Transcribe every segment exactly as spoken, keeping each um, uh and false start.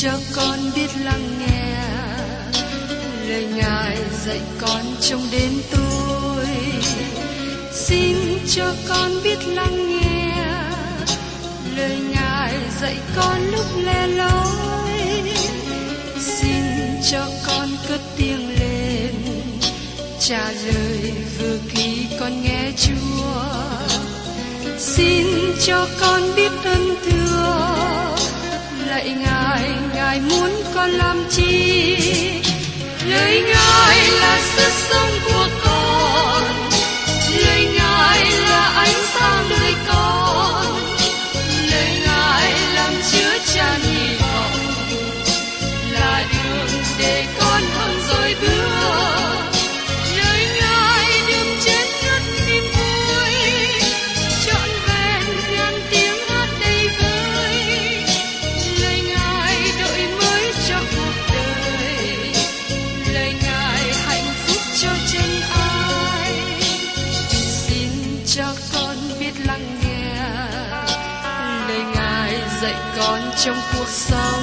cho con biết lắng nghe lời Ngài dạy con trong đến tôi. Xin cho con biết lắng nghe lời Ngài dạy con lúc lẻ loi. Xin cho con cất tiếng lên trả lời vừa khi con nghe Chúa. Xin cho con biết ơn thương lạy Ngài, Ngài muốn con làm chi? Lời Ngài là sức sống của con, lời Ngài là ánh sáng đời con, lời Ngài làm chứa tràn hy vọng, là đường để con không rối bước. Lời Ngài đừng chết ngất niềm vui, trọn vẹn ngàn tiếng hát đầy vơi. Lời Ngài đổi mới cho cuộc đời, lời Ngài hạnh phúc cho chân ai. Xin cho con biết lắng nghe lời Ngài dạy con trong cuộc sống.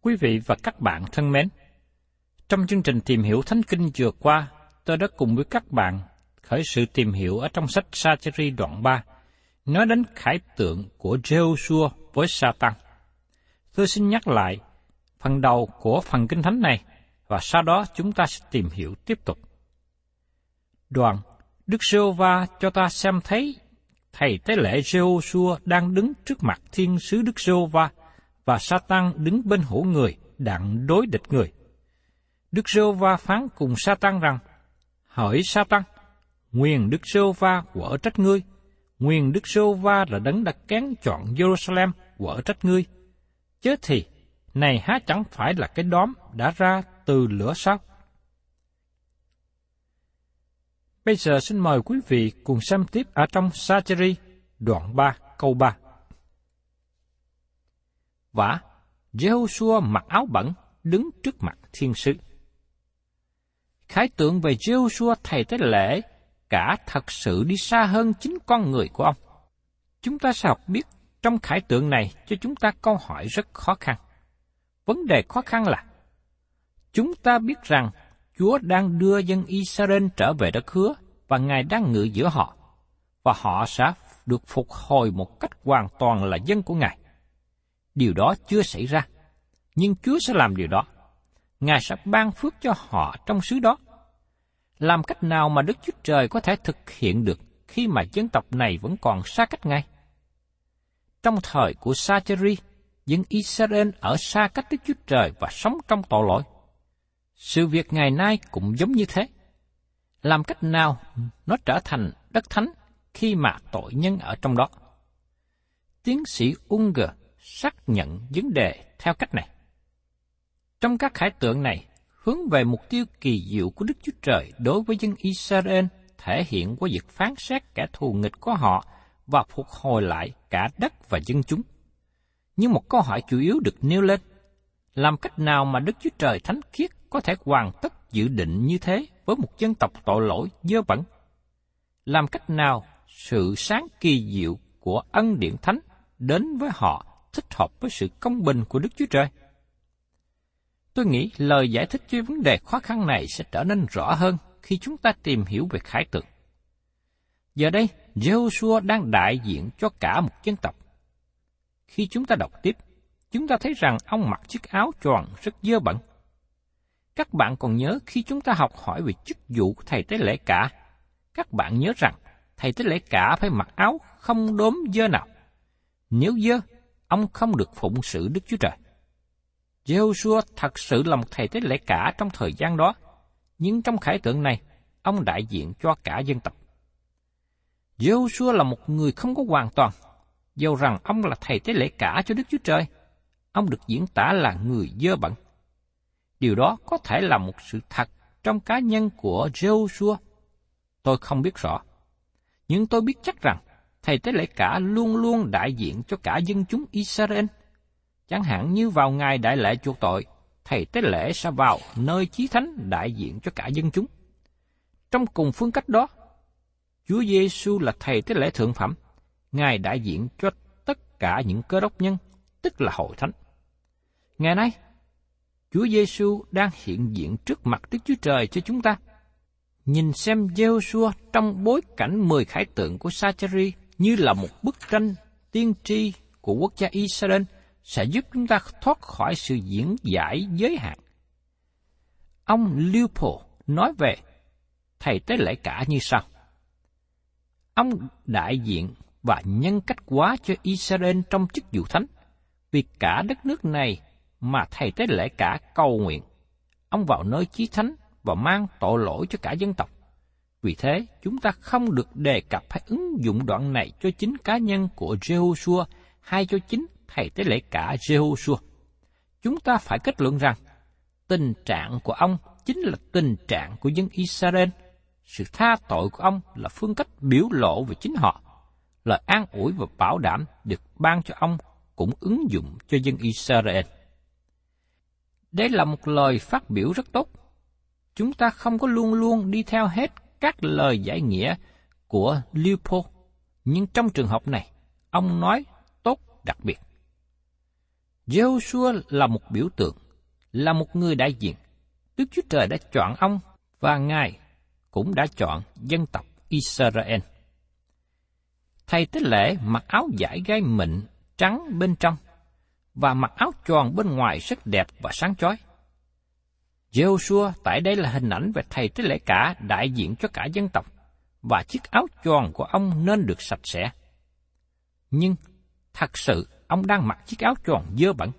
Quý vị và các bạn thân mến, trong chương trình Tìm Hiểu Thánh Kinh vừa qua, tôi đã cùng với các bạn khởi sự tìm hiểu ở trong sách Xa-cha-ri đoạn ba, nói đến khải tượng của Giô-suê với Sa-tan. Tôi xin nhắc lại phần đầu của phần Kinh Thánh này, và sau đó chúng ta sẽ tìm hiểu tiếp tục. Đoạn, Đức Giê-hô-va cho ta xem thấy thầy tế lễ Giô-suê đang đứng trước mặt thiên sứ Đức Giê-hô-va, và Sa-tan đứng bên hữu người, đặng đối địch người. Đức Giê-hô-va phán cùng Sa-tan rằng, hỡi Sa-tan, nguyền Đức Giê-hô-va quở trách ngươi, nguyền Đức Giê-hô-va là đấng đã kén chọn Giê-ru-sa-lem quở trách ngươi. Chớ thì, này há chẳng phải là cái đóm đã ra từ lửa sao? Bây giờ xin mời quý vị cùng xem tiếp ở trong Xa-cha-ri đoạn ba câu ba. Vả, Giê-hô-suê mặc áo bẩn, đứng trước mặt thiên sứ. Khải tượng về Giê-hô-suê thầy tế lễ cả thật sự đi xa hơn chính con người của ông. Chúng ta sẽ học biết trong khải tượng này cho chúng ta câu hỏi rất khó khăn. Vấn đề khó khăn là, chúng ta biết rằng Chúa đang đưa dân Y-sa-đen trở về đất hứa và Ngài đang ngự giữa họ, và họ sẽ được phục hồi một cách hoàn toàn là dân của Ngài. Điều đó chưa xảy ra, nhưng Chúa sẽ làm điều đó. Ngài sẽ ban phước cho họ trong xứ đó. Làm cách nào mà Đức Chúa Trời có thể thực hiện được khi mà dân tộc này vẫn còn xa cách Ngài? Trong thời của Sa-cha-ri, dân Israel ở xa cách Đức Chúa Trời và sống trong tội lỗi. Sự việc ngày nay cũng giống như thế. Làm cách nào nó trở thành đất thánh khi mà tội nhân ở trong đó? Tiến sĩ Unger xác nhận vấn đề theo cách này. Trong các khải tượng này, hướng về mục tiêu kỳ diệu của Đức Chúa Trời đối với dân Israel thể hiện qua việc phán xét kẻ thù nghịch của họ và phục hồi lại cả đất và dân chúng. Nhưng một câu hỏi chủ yếu được nêu lên, làm cách nào mà Đức Chúa Trời thánh khiết có thể hoàn tất dự định như thế với một dân tộc tội lỗi dơ bẩn? Làm cách nào sự sáng kỳ diệu của ân điển thánh đến với họ thích hợp với sự công bình của Đức Chúa Trời? Tôi nghĩ lời giải thích cho vấn đề khó khăn này sẽ trở nên rõ hơn khi chúng ta tìm hiểu về khải tượng. Giờ đây, Giê-hô-suê đang đại diện cho cả một dân tộc. Khi chúng ta đọc tiếp, chúng ta thấy rằng ông mặc chiếc áo choàng rất dơ bẩn. Các bạn còn nhớ khi chúng ta học hỏi về chức vụ của thầy tế lễ cả, các bạn nhớ rằng thầy tế lễ cả phải mặc áo không đốm dơ nào. Nếu dơ, ông không được phụng sự Đức Chúa Trời. Giê-hô-suê thật sự là một thầy tế lễ cả trong thời gian đó, nhưng trong khải tượng này, ông đại diện cho cả dân tộc. Giê-hô-suê là một người không có hoàn toàn, dầu rằng ông là thầy tế lễ cả cho Đức Chúa Trời. Ông được diễn tả là người dơ bẩn. Điều đó có thể là một sự thật trong cá nhân của Giê-hô-suê. Tôi không biết rõ, nhưng tôi biết chắc rằng thầy tế lễ cả luôn luôn đại diện cho cả dân chúng Israel. Chẳng hạn như vào ngày đại lễ chuộc tội, thầy tế lễ sẽ vào nơi chí thánh đại diện cho cả dân chúng. Trong cùng phương cách đó, Chúa Giê-xu là thầy tế lễ thượng phẩm, Ngài đại diện cho tất cả những cơ đốc nhân, tức là hội thánh. Ngày nay, Chúa Giê-xu đang hiện diện trước mặt Đức Chúa Trời cho chúng ta. Nhìn xem Giê-hô-suê trong bối cảnh mười khải tượng của Xa-cha-ri như là một bức tranh tiên tri của quốc gia Y-sên sẽ giúp chúng ta thoát khỏi sự diễn giải giới hạn. Ông Leupold nói về thầy tế lễ cả như sau. Ông đại diện và nhân cách hóa cho Y-sên trong chức vụ thánh, vì cả đất nước này mà thầy tế lễ cả cầu nguyện. Ông vào nơi chí thánh và mang tội lỗi cho cả dân tộc. Vì thế, chúng ta không được đề cập hay ứng dụng đoạn này cho chính cá nhân của Giê-hô-suê hay cho chính thầy tế lễ cả Giê-hô-suê. Chúng ta phải kết luận rằng, tình trạng của ông chính là tình trạng của dân Israel. Sự tha tội của ông là phương cách biểu lộ về chính họ. Lời an ủi và bảo đảm được ban cho ông cũng ứng dụng cho dân Israel. Đây là một lời phát biểu rất tốt. Chúng ta không có luôn luôn đi theo hết các lời giải nghĩa của Leupold, nhưng trong trường hợp này, ông nói tốt đặc biệt. Giê-hô-suê là một biểu tượng, là một người đại diện. Đức Chúa Trời đã chọn ông và Ngài cũng đã chọn dân tộc Israel. Thầy tế lễ mặc áo vải gai mịn trắng bên trong và mặc áo choàng bên ngoài rất đẹp và sáng chói. Giê-hô-suê tại đây là hình ảnh về thầy tế lễ cả đại diện cho cả dân tộc, và chiếc áo choàng của ông nên được sạch sẽ. Nhưng, thật sự, ông đang mặc chiếc áo choàng dơ bẩn.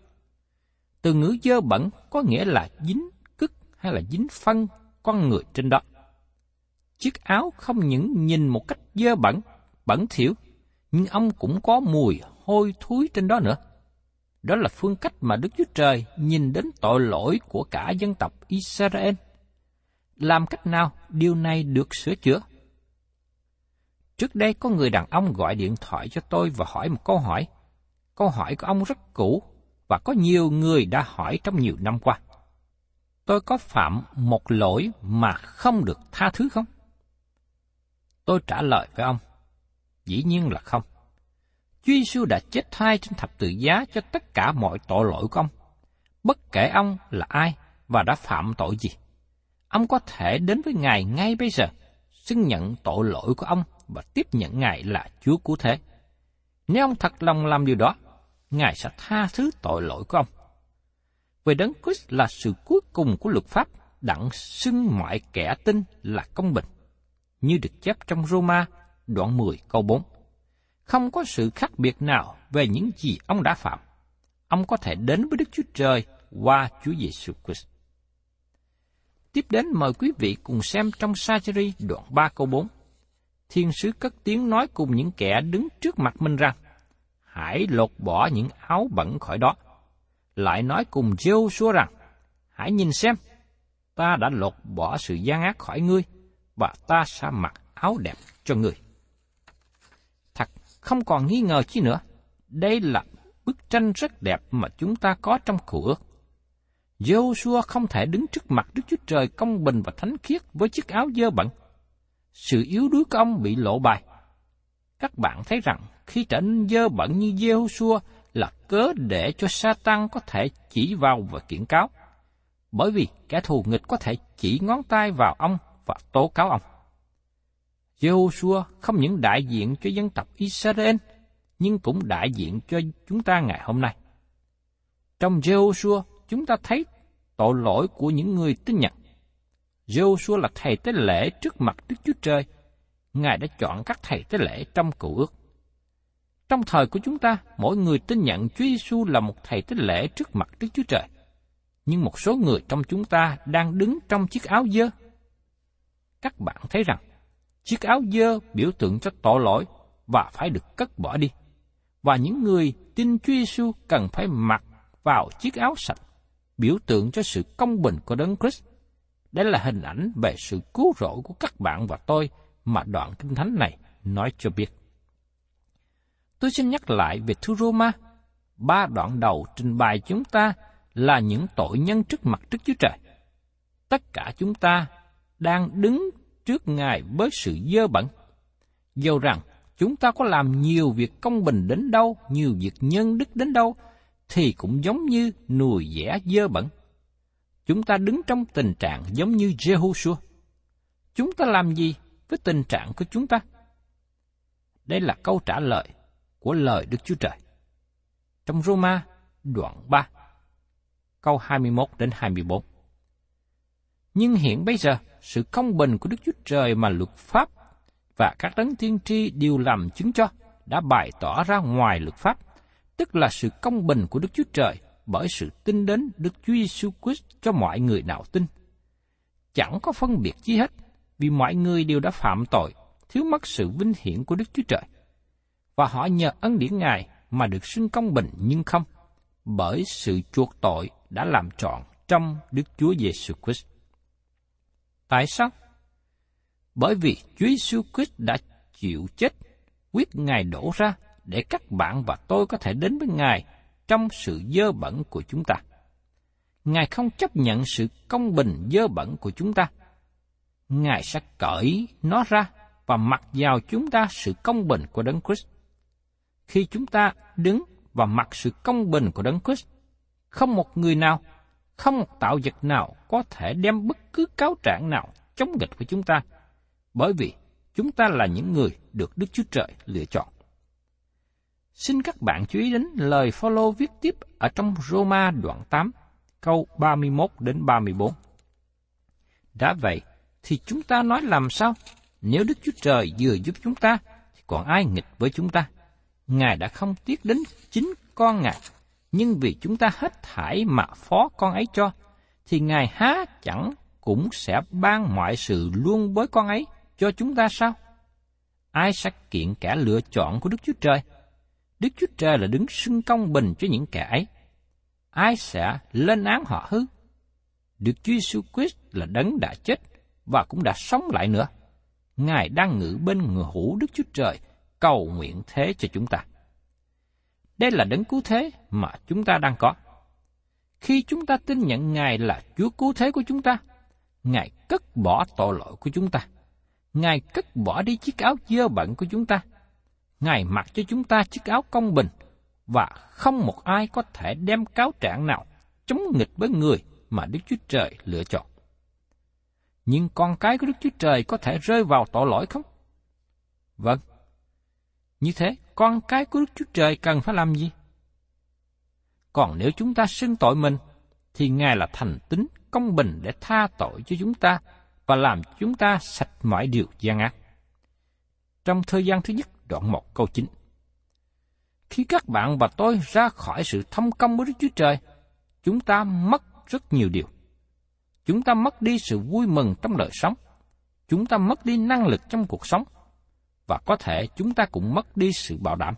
Từ ngữ dơ bẩn có nghĩa là dính cứt hay là dính phân con người trên đó. Chiếc áo không những nhìn một cách dơ bẩn, bẩn thỉu, nhưng ông cũng có mùi hôi thối trên đó nữa. Đó là phương cách mà Đức Chúa Trời nhìn đến tội lỗi của cả dân tộc Israel. Làm cách nào điều này được sửa chữa? Trước đây có người đàn ông gọi điện thoại cho tôi và hỏi một câu hỏi. Câu hỏi của ông rất cũ và có nhiều người đã hỏi trong nhiều năm qua. Tôi có phạm một lỗi mà không được tha thứ không? Tôi trả lời với ông, dĩ nhiên là không. Chúa Giê-xu đã chết thay trên thập tự giá cho tất cả mọi tội lỗi của ông, bất kể ông là ai và đã phạm tội gì. Ông có thể đến với Ngài ngay bây giờ, xưng nhận tội lỗi của ông và tiếp nhận Ngài là Chúa Cứu Thế. Nếu ông thật lòng làm điều đó, Ngài sẽ tha thứ tội lỗi của ông. Vì Đấng Christ là sự cuối cùng của luật pháp, đặng xưng mọi kẻ tin là công bình, như được chép trong Roma đoạn mười câu bốn. Không có sự khác biệt nào về những gì ông đã phạm. Ông có thể đến với Đức Chúa Trời qua Chúa Giê-xu Christ. Tiếp đến mời quý vị cùng xem trong Xa-cha-ri đoạn ba câu bốn. Thiên sứ cất tiếng nói cùng những kẻ đứng trước mặt mình rằng, hãy lột bỏ những áo bẩn khỏi đó. Lại nói cùng Giê-hô-suê rằng, hãy nhìn xem, ta đã lột bỏ sự gian ác khỏi ngươi, và ta sẽ mặc áo đẹp cho ngươi. Không còn nghi ngờ chi nữa, đây là bức tranh rất đẹp mà chúng ta có trong Cựu Ước. Giê-hô-suê không thể đứng trước mặt Đức Chúa Trời công bình và thánh khiết với chiếc áo dơ bẩn. Sự yếu đuối của ông bị lộ bài. Các bạn thấy rằng khi trở nên dơ bẩn như Giê-hô-suê là cớ để cho Sa-tan có thể chỉ vào và kiện cáo, bởi vì kẻ thù nghịch có thể chỉ ngón tay vào ông và tố cáo ông. Giê-hô-suê không những đại diện cho dân tộc Israel, nhưng cũng đại diện cho chúng ta ngày hôm nay. Trong Giê-hô-suê, chúng ta thấy tội lỗi của những người tin nhận. Giê-hô-suê là thầy tế lễ trước mặt Đức Chúa Trời. Ngài đã chọn các thầy tế lễ trong Cựu Ước. Trong thời của chúng ta, mỗi người tin nhận Chúa Giê-xu là một thầy tế lễ trước mặt Đức Chúa Trời. Nhưng một số người trong chúng ta đang đứng trong chiếc áo dơ. Các bạn thấy rằng, chiếc áo dơ biểu tượng cho tội lỗi và phải được cất bỏ đi. Và những người tin Chúa Giê-xu cần phải mặc vào chiếc áo sạch, biểu tượng cho sự công bình của Đấng Christ. Đây là hình ảnh về sự cứu rỗi của các bạn và tôi mà đoạn Kinh Thánh này nói cho biết. Tôi xin nhắc lại về thư Roma. Ba đoạn đầu trình bày chúng ta là những tội nhân trước mặt Đức Chúa Trời. Tất cả chúng ta đang đứng trước Ngài với sự dơ bẩn. Dầu rằng chúng ta có làm nhiều việc công bình đến đâu, nhiều việc nhân đức đến đâu, thì cũng giống như nùi dẻ dơ bẩn. Chúng ta đứng trong tình trạng giống như Giê-hô-suê. Chúng ta làm gì với tình trạng của chúng ta? Đây là câu trả lời của lời Đức Chúa Trời. Trong Roma, đoạn ba, câu hai mươi mốt đến hai mươi bốn. Nhưng hiện bây giờ, sự công bình của Đức Chúa Trời mà luật pháp và các đấng tiên tri đều làm chứng cho, đã bày tỏ ra ngoài luật pháp, tức là sự công bình của Đức Chúa Trời bởi sự tin đến Đức Chúa Giê-xu Christ cho mọi người nào tin. Chẳng có phân biệt gì hết, vì mọi người đều đã phạm tội, thiếu mất sự vinh hiển của Đức Chúa Trời. Và họ nhờ ân điển Ngài mà được xưng công bình, nhưng không, bởi sự chuộc tội đã làm trọn trong Đức Chúa Giê-xu Christ. Tại sao? Bởi vì Chúa Giê-xu Christ đã chịu chết, huyết Ngài đổ ra để các bạn và tôi có thể đến với Ngài trong sự dơ bẩn của chúng ta. Ngài không chấp nhận sự công bình dơ bẩn của chúng ta. Ngài sẽ cởi nó ra và mặc vào chúng ta sự công bình của Đấng Christ. Khi chúng ta đứng và mặc sự công bình của Đấng Christ, không một người nào, không một tạo vật nào có thể đem bất cứ cáo trạng nào chống nghịch với chúng ta, bởi vì chúng ta là những người được Đức Chúa Trời lựa chọn. Xin các bạn chú ý đến lời Phaolô viết tiếp ở trong Roma đoạn tám, câu ba mươi mốt đến ba mươi bốn. Đã vậy, thì chúng ta nói làm sao? Nếu Đức Chúa Trời vừa giúp chúng ta, thì còn ai nghịch với chúng ta? Ngài đã không tiếc đến chính con Ngài, nhưng vì chúng ta hết thảy mà phó con ấy cho, thì Ngài há chẳng cũng sẽ ban mọi sự luôn với con ấy cho chúng ta sao? Ai sẽ kiện kẻ lựa chọn của Đức Chúa Trời? Đức Chúa Trời là đứng xưng công bình cho những kẻ ấy. Ai sẽ lên án họ hư? Đức Chúa Giê-xu Christ là đấng đã chết và cũng đã sống lại nữa. Ngài đang ngự bên người hữu Đức Chúa Trời cầu nguyện thế cho chúng ta. Đây là đấng cứu thế mà chúng ta đang có. Khi chúng ta tin nhận Ngài là Chúa cứu thế của chúng ta, Ngài cất bỏ tội lỗi của chúng ta. Ngài cất bỏ đi chiếc áo dơ bẩn của chúng ta. Ngài mặc cho chúng ta chiếc áo công bình, và không một ai có thể đem cáo trạng nào chống nghịch với người mà Đức Chúa Trời lựa chọn. Nhưng con cái của Đức Chúa Trời có thể rơi vào tội lỗi không? Vâng. Như thế, con cái của Đức Chúa Trời cần phải làm gì? Còn nếu chúng ta xưng tội mình, thì Ngài là thành tín công bình để tha tội cho chúng ta và làm chúng ta sạch mọi điều gian ác. Trong thời gian thứ nhất, đoạn một câu chín. Khi các bạn và tôi ra khỏi sự thông công với Đức Chúa Trời, chúng ta mất rất nhiều điều. Chúng ta mất đi sự vui mừng trong đời sống. Chúng ta mất đi năng lực trong cuộc sống. Và có thể chúng ta cũng mất đi sự bảo đảm.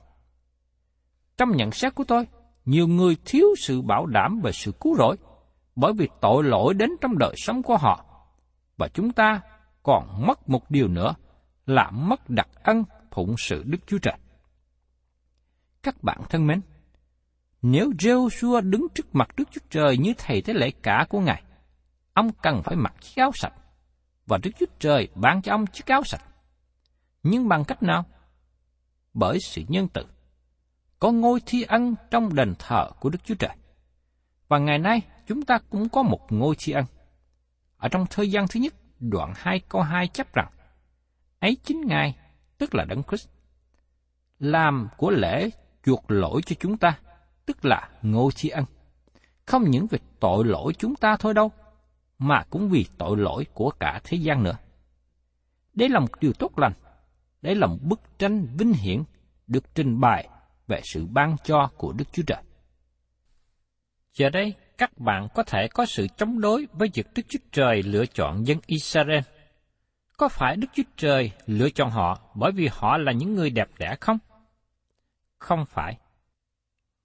Trong nhận xét của tôi, nhiều người thiếu sự bảo đảm về sự cứu rỗi, bởi vì tội lỗi đến trong đời sống của họ. Và chúng ta còn mất một điều nữa là mất đặc ân phụng sự Đức Chúa Trời. Các bạn thân mến, nếu Giê-hô-suê đứng trước mặt Đức Chúa Trời như thầy tế lễ cả của Ngài, ông cần phải mặc chiếc áo sạch, và Đức Chúa Trời ban cho ông chiếc áo sạch. Nhưng bằng cách nào? Bởi sự nhân từ. Có ngôi thi ân trong đền thờ của Đức Chúa Trời. Và ngày nay, chúng ta cũng có một ngôi thi ân. Ở trong thời gian thứ nhất, đoạn hai câu hai chép rằng, ấy chính Ngài, tức là Đấng Christ, làm của lễ chuộc lỗi cho chúng ta, tức là ngôi thi ân. không những vì tội lỗi chúng ta thôi đâu, mà cũng vì tội lỗi của cả thế gian nữa. Đấy là một điều tốt lành, đấy là một bức tranh vinh hiển được trình bày về sự ban cho của Đức Chúa Trời. Giờ đây, các bạn có thể có sự chống đối với việc Đức Chúa Trời lựa chọn dân Israel. Có phải Đức Chúa Trời lựa chọn họ bởi vì họ là những người đẹp đẽ không? Không phải.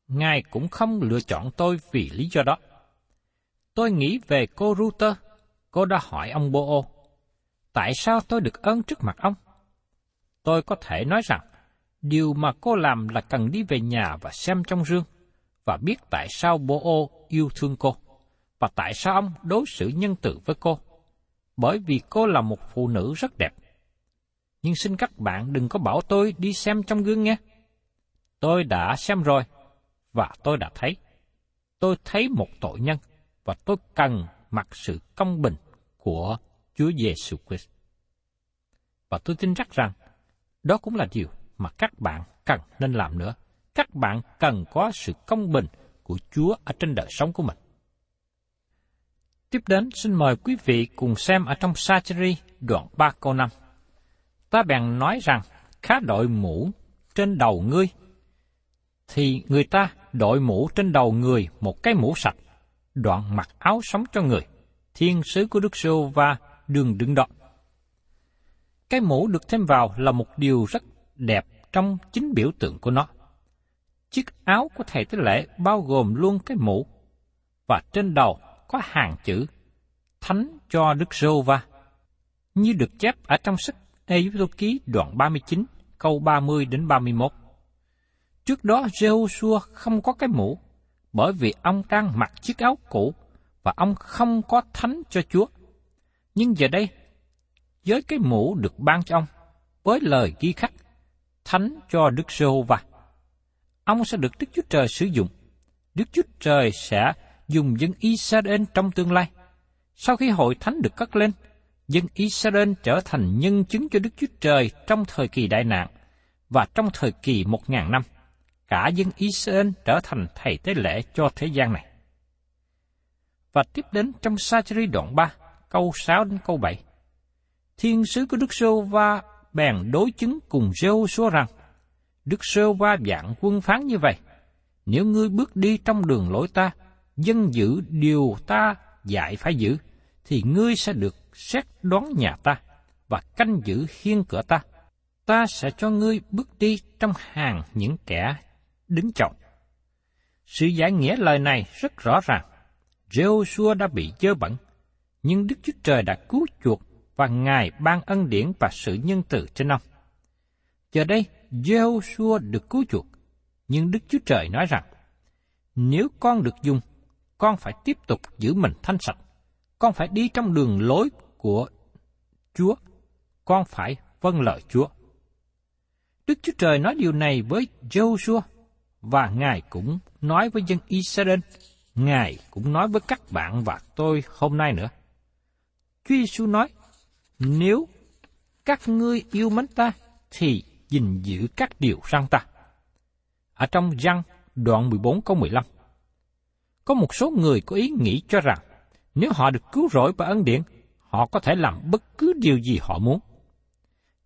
Ngài cũng không lựa chọn tôi vì lý do đó. Tôi nghĩ về cô Ruter, cô đã hỏi ông Bô-ô, tại sao tôi được ơn trước mặt ông? Tôi có thể nói rằng, điều mà cô làm là cần đi về nhà và xem trong gương, và biết tại sao Bô-ô yêu thương cô, và tại sao ông đối xử nhân từ với cô, bởi vì cô là một phụ nữ rất đẹp. Nhưng xin các bạn đừng có bảo tôi đi xem trong gương nghe. Tôi đã xem rồi, và tôi đã thấy. Tôi thấy một tội nhân, và tôi cần mặc sự công bình của Chúa Giê-xu Christ. Và tôi tin chắc rằng, đó cũng là điều mà các bạn cần nên làm nữa. Các bạn cần có sự công bình của Chúa ở trên đời sống của mình. Tiếp đến, xin mời quý vị cùng xem ở trong Xa-cha-ri đoạn ba câu năm. Ta bèn nói rằng, khá đội mũ trên đầu ngươi, thì người ta đội mũ trên đầu người một cái mũ sạch, đoạn mặc áo sống cho người, thiên sứ của Đức Giê-hô-va đương đứng đó. Cái mũ được thêm vào là một điều rất đẹp trong chính biểu tượng của nó. Chiếc áo của thầy tế lễ bao gồm luôn cái mũ, và trên đầu có hàng chữ Thánh cho Đức Giê-hô-va, như được chép ở trong sách Ê-dô ký đoạn ba mươi chín, câu ba mươi đến ba mươi mốt. Trước đó Giê-hô-xua không có cái mũ, bởi vì ông đang mặc chiếc áo cũ, và ông không có thánh cho Chúa. Nhưng giờ đây, với cái mũ được ban cho ông, với lời ghi khắc, thánh cho Đức Giê-hô-va, ông sẽ được Đức Chúa Trời sử dụng. Đức Chúa Trời sẽ dùng dân Y-sên trong tương lai. Sau khi hội thánh được cất lên, dân Y-sên trở thành nhân chứng cho Đức Chúa Trời trong thời kỳ đại nạn, và trong thời kỳ một ngàn năm, cả dân Y-sên trở thành thầy tế lễ cho thế gian này. Và tiếp đến trong Xa-cha-ri đoạn ba, câu sáu đến câu bảy. Thiên sứ của Đức Giê-hô-va bèn đối chứng cùng Giê-hô-sua rằng, Đức Giê-hô-va vạn quân phán như vậy, nếu ngươi bước đi trong đường lối ta, dân giữ điều ta dạy phải giữ, thì ngươi sẽ được xét đoán nhà ta, và canh giữ hiên cửa ta. Ta sẽ cho ngươi bước đi trong hàng những kẻ đứng chọn. Sự giải nghĩa lời này rất rõ ràng. Giê-hô-xua đã bị dơ bẩn, nhưng Đức Chúa Trời đã cứu chuộc, và Ngài ban ân điển và sự nhân từ trên ông. Giờ đây, Giê-hô-xua được cứu chuộc, nhưng Đức Chúa Trời nói rằng, nếu con được dùng, con phải tiếp tục giữ mình thanh sạch, con phải đi trong đường lối của Chúa, con phải vâng lời Chúa. Đức Chúa Trời nói điều này với Giê-hô-xua, và Ngài cũng nói với dân Y-sa-đen, Ngài cũng nói với các bạn và tôi hôm nay nữa. Chúa Giê-xu nói, nếu các ngươi yêu mến ta, thì gìn giữ các điều răn ta. Ở trong Giăng đoạn mười bốn câu mười lăm, có một số người có ý nghĩ cho rằng, nếu họ được cứu rỗi bởi ân điển, họ có thể làm bất cứ điều gì họ muốn.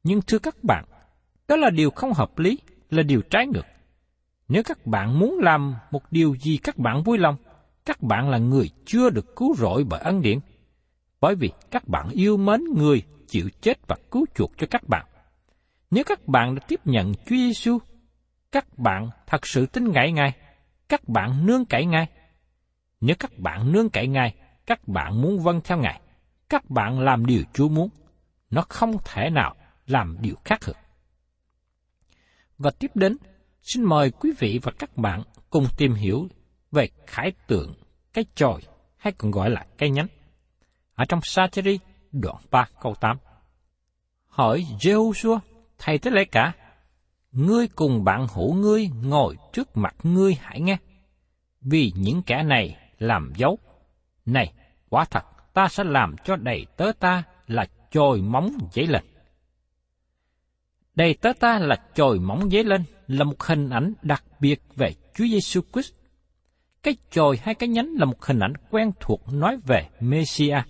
Nhưng thưa các bạn, đó là điều không hợp lý, là điều trái ngược. Nếu các bạn muốn làm một điều gì các bạn vui lòng, các bạn là người chưa được cứu rỗi bởi ân điển, bởi vì các bạn yêu mến người chịu chết và cứu chuộc cho các bạn. Nếu các bạn đã tiếp nhận Chúa Giê-xu, các bạn thật sự tin cậy Ngài, các bạn nương cậy Ngài. Nếu các bạn nương cậy Ngài, các bạn muốn vâng theo Ngài, các bạn làm điều Chúa muốn, nó không thể nào làm điều khác được. Và tiếp đến, xin mời quý vị và các bạn cùng tìm hiểu về khải tượng cái chòi, hay còn gọi là cái nhánh, ở trong Xa-cha-ri đoạn ba câu tám. Hỏi Giê-hô-xua, thầy tế lễ cả, ngươi cùng bạn hữu ngươi ngồi trước mặt ngươi hãy nghe, vì những kẻ này làm dấu. Này, quả thật ta sẽ làm cho đầy tớ ta là chồi móng dấy lên. Đầy tớ ta là chồi móng dấy lên là một hình ảnh đặc biệt về Chúa Giê-xu Christ. Cái chồi hay cái nhánh là một hình ảnh quen thuộc nói về Mê-si-a.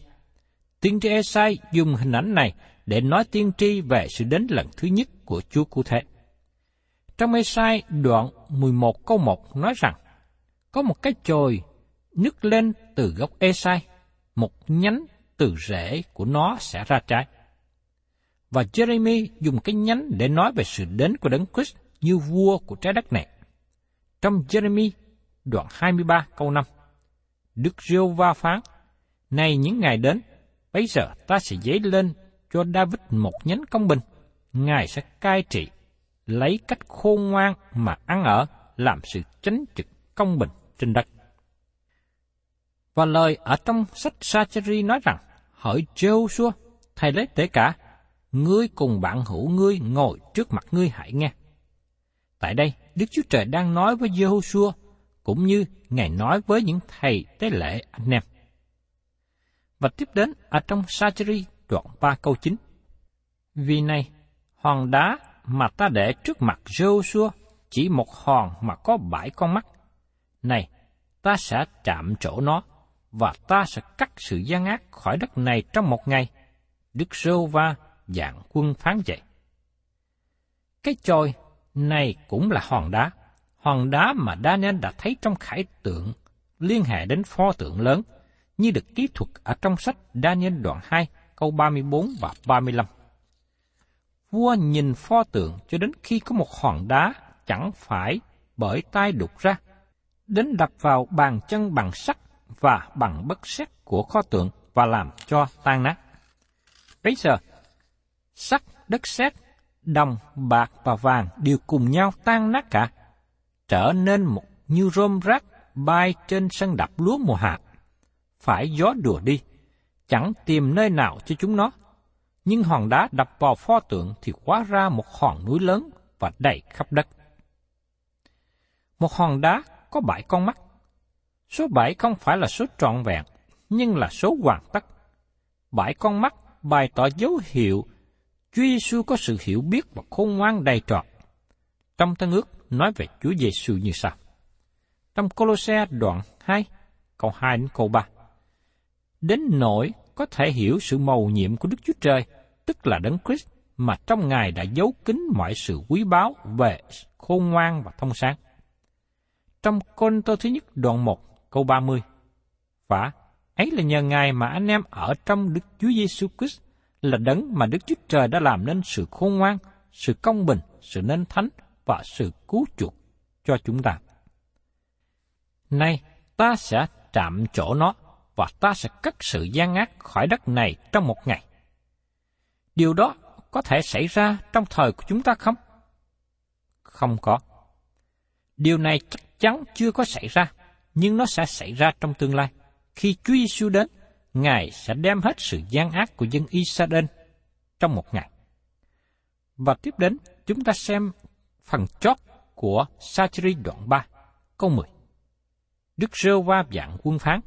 Tiên tri Ê-sai dùng hình ảnh này để nói tiên tri về sự đến lần thứ nhất của Chúa cụ thể. Trong Ê-sai đoạn mười một câu một nói rằng, có một cái chồi nứt lên từ gốc Ê-sai, một nhánh từ rễ của nó sẽ ra trái. Và Giê-rê-mi dùng cái nhánh để nói về sự đến của Đấng Christ như vua của trái đất này. Trong Giê-rê-mi đoạn hai mươi ba câu năm, Đức Giê-hô-va phán, này những ngày đến, bấy giờ ta sẽ dấy lên cho David một nhánh công bình, Ngài sẽ cai trị, lấy cách khôn ngoan mà ăn ở, làm sự chánh trực công bình trên đất. Và lời ở trong sách Xa-cha-ri nói rằng, hỡi Giô-suê, thầy lấy tế cả, ngươi cùng bạn hữu ngươi ngồi trước mặt ngươi hãy nghe. Tại đây, Đức Chúa Trời đang nói với Giô-suê, cũng như Ngài nói với những thầy tế lễ anh em. Và tiếp đến ở trong Xa-cha-ri đoạn ba câu chín. Vì này, hòn đá mà ta để trước mặt Giô-suê chỉ một hòn mà có bảy con mắt. Này, ta sẽ chạm trổ nó, và ta sẽ cắt sự gian ác khỏi đất này trong một ngày. Đức Giê-hô-va vạn quân phán vậy. Cái chồi này cũng là hòn đá, hòn đá mà Đa-ni-ên đã thấy trong khải tượng liên hệ đến pho tượng lớn, như được kỹ thuật ở trong sách Đa-ni-ên đoạn hai, câu ba mươi bốn và ba mươi lăm. Vua nhìn pho tượng cho đến khi có một hòn đá chẳng phải bởi tay đục ra, đến đập vào bàn chân bằng sắt và bằng bất sét của kho tượng và làm cho tan nát. Bấy giờ, sắt, đất sét, đồng, bạc và vàng đều cùng nhau tan nát cả, trở nên một như rơm rác bay trên sân đập lúa mùa hạ. Phải gió đùa đi, chẳng tìm nơi nào cho chúng nó. Nhưng hòn đá đập vào pho tượng thì hóa ra một hòn núi lớn và đầy khắp đất. Một hòn đá có bảy con mắt. Số bảy không phải là số trọn vẹn, nhưng là số hoàn tất. Bảy con mắt bày tỏ dấu hiệu Chúa Giê-xu có sự hiểu biết và khôn ngoan đầy trọn. Trong Tân Ước nói về Chúa Giê-xu như sau. Trong Cô-lô-xe đoạn hai, câu hai đến câu ba. Đến nỗi có thể hiểu sự mầu nhiệm của Đức Chúa Trời, tức là Đấng Christ mà trong Ngài đã giấu kín mọi sự quý báu về khôn ngoan và thông sáng. Trong Cô-rinh-tô thứ nhất đoạn một, câu ba mươi. Và ấy là nhờ Ngài mà anh em ở trong Đức Chúa Giê-xu Christ, là Đấng mà Đức Chúa Trời đã làm nên sự khôn ngoan, sự công bình, sự nên thánh và sự cứu chuộc cho chúng ta. Nay ta sẽ chạm chỗ nó, và ta sẽ cắt sự gian ác khỏi đất này trong một ngày. Điều đó có thể xảy ra trong thời của chúng ta không? Không có. Điều này chắc chắn chưa có xảy ra, nhưng nó sẽ xảy ra trong tương lai. Khi Chúa Giê-xu đến, Ngài sẽ đem hết sự gian ác của dân Y-sa-đen trong một ngày. Và tiếp đến, chúng ta xem phần chót của Sa-cha-ri đoạn ba, câu mười. Đức Giê-hô-va vạn quân phán,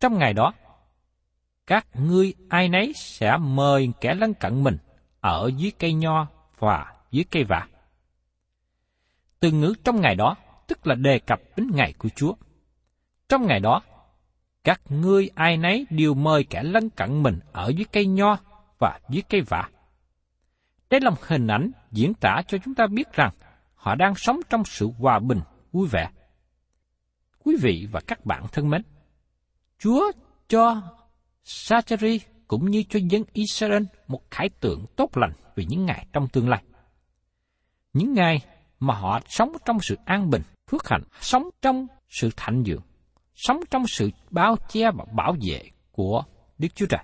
trong ngày đó, các ngươi ai nấy sẽ mời kẻ lân cận mình ở dưới cây nho và dưới cây vả. Từ ngữ trong ngày đó, tức là đề cập đến ngày của Chúa. Trong ngày đó, các ngươi ai nấy đều mời kẻ lân cận mình ở dưới cây nho và dưới cây vả. Đây là một hình ảnh diễn tả cho chúng ta biết rằng họ đang sống trong sự hòa bình, vui vẻ. Quý vị và các bạn thân mến, Chúa cho Sa-cha-ri cũng như cho dân Israel một khải tượng tốt lành về những ngày trong tương lai. Những ngày mà họ sống trong sự an bình, phước hạnh, sống trong sự thạnh vượng, sống trong sự bao che và bảo vệ của Đức Chúa Trời.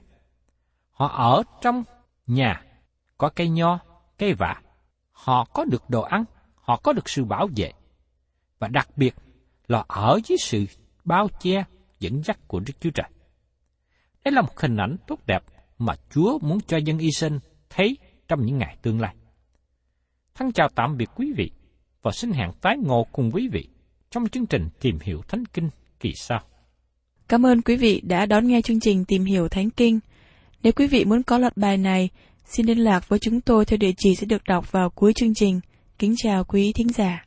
Họ ở trong nhà có cây nho, cây vả, họ có được đồ ăn, họ có được sự bảo vệ, và đặc biệt là ở dưới sự bao che dẫn dắt của Đức Chúa Trời. Đây là một hình ảnh tốt đẹp mà Chúa muốn cho dân Y-sên thấy trong những ngày tương lai. Thân chào tạm biệt quý vị và xin hẹn tái ngộ cùng quý vị trong chương trình Tìm hiểu Thánh Kinh kỳ sau. Cảm ơn quý vị đã đón nghe chương trình Tìm hiểu Thánh Kinh. Nếu quý vị muốn có loạt bài này, xin liên lạc với chúng tôi theo địa chỉ sẽ được đọc vào cuối chương trình. Kính chào quý thính giả.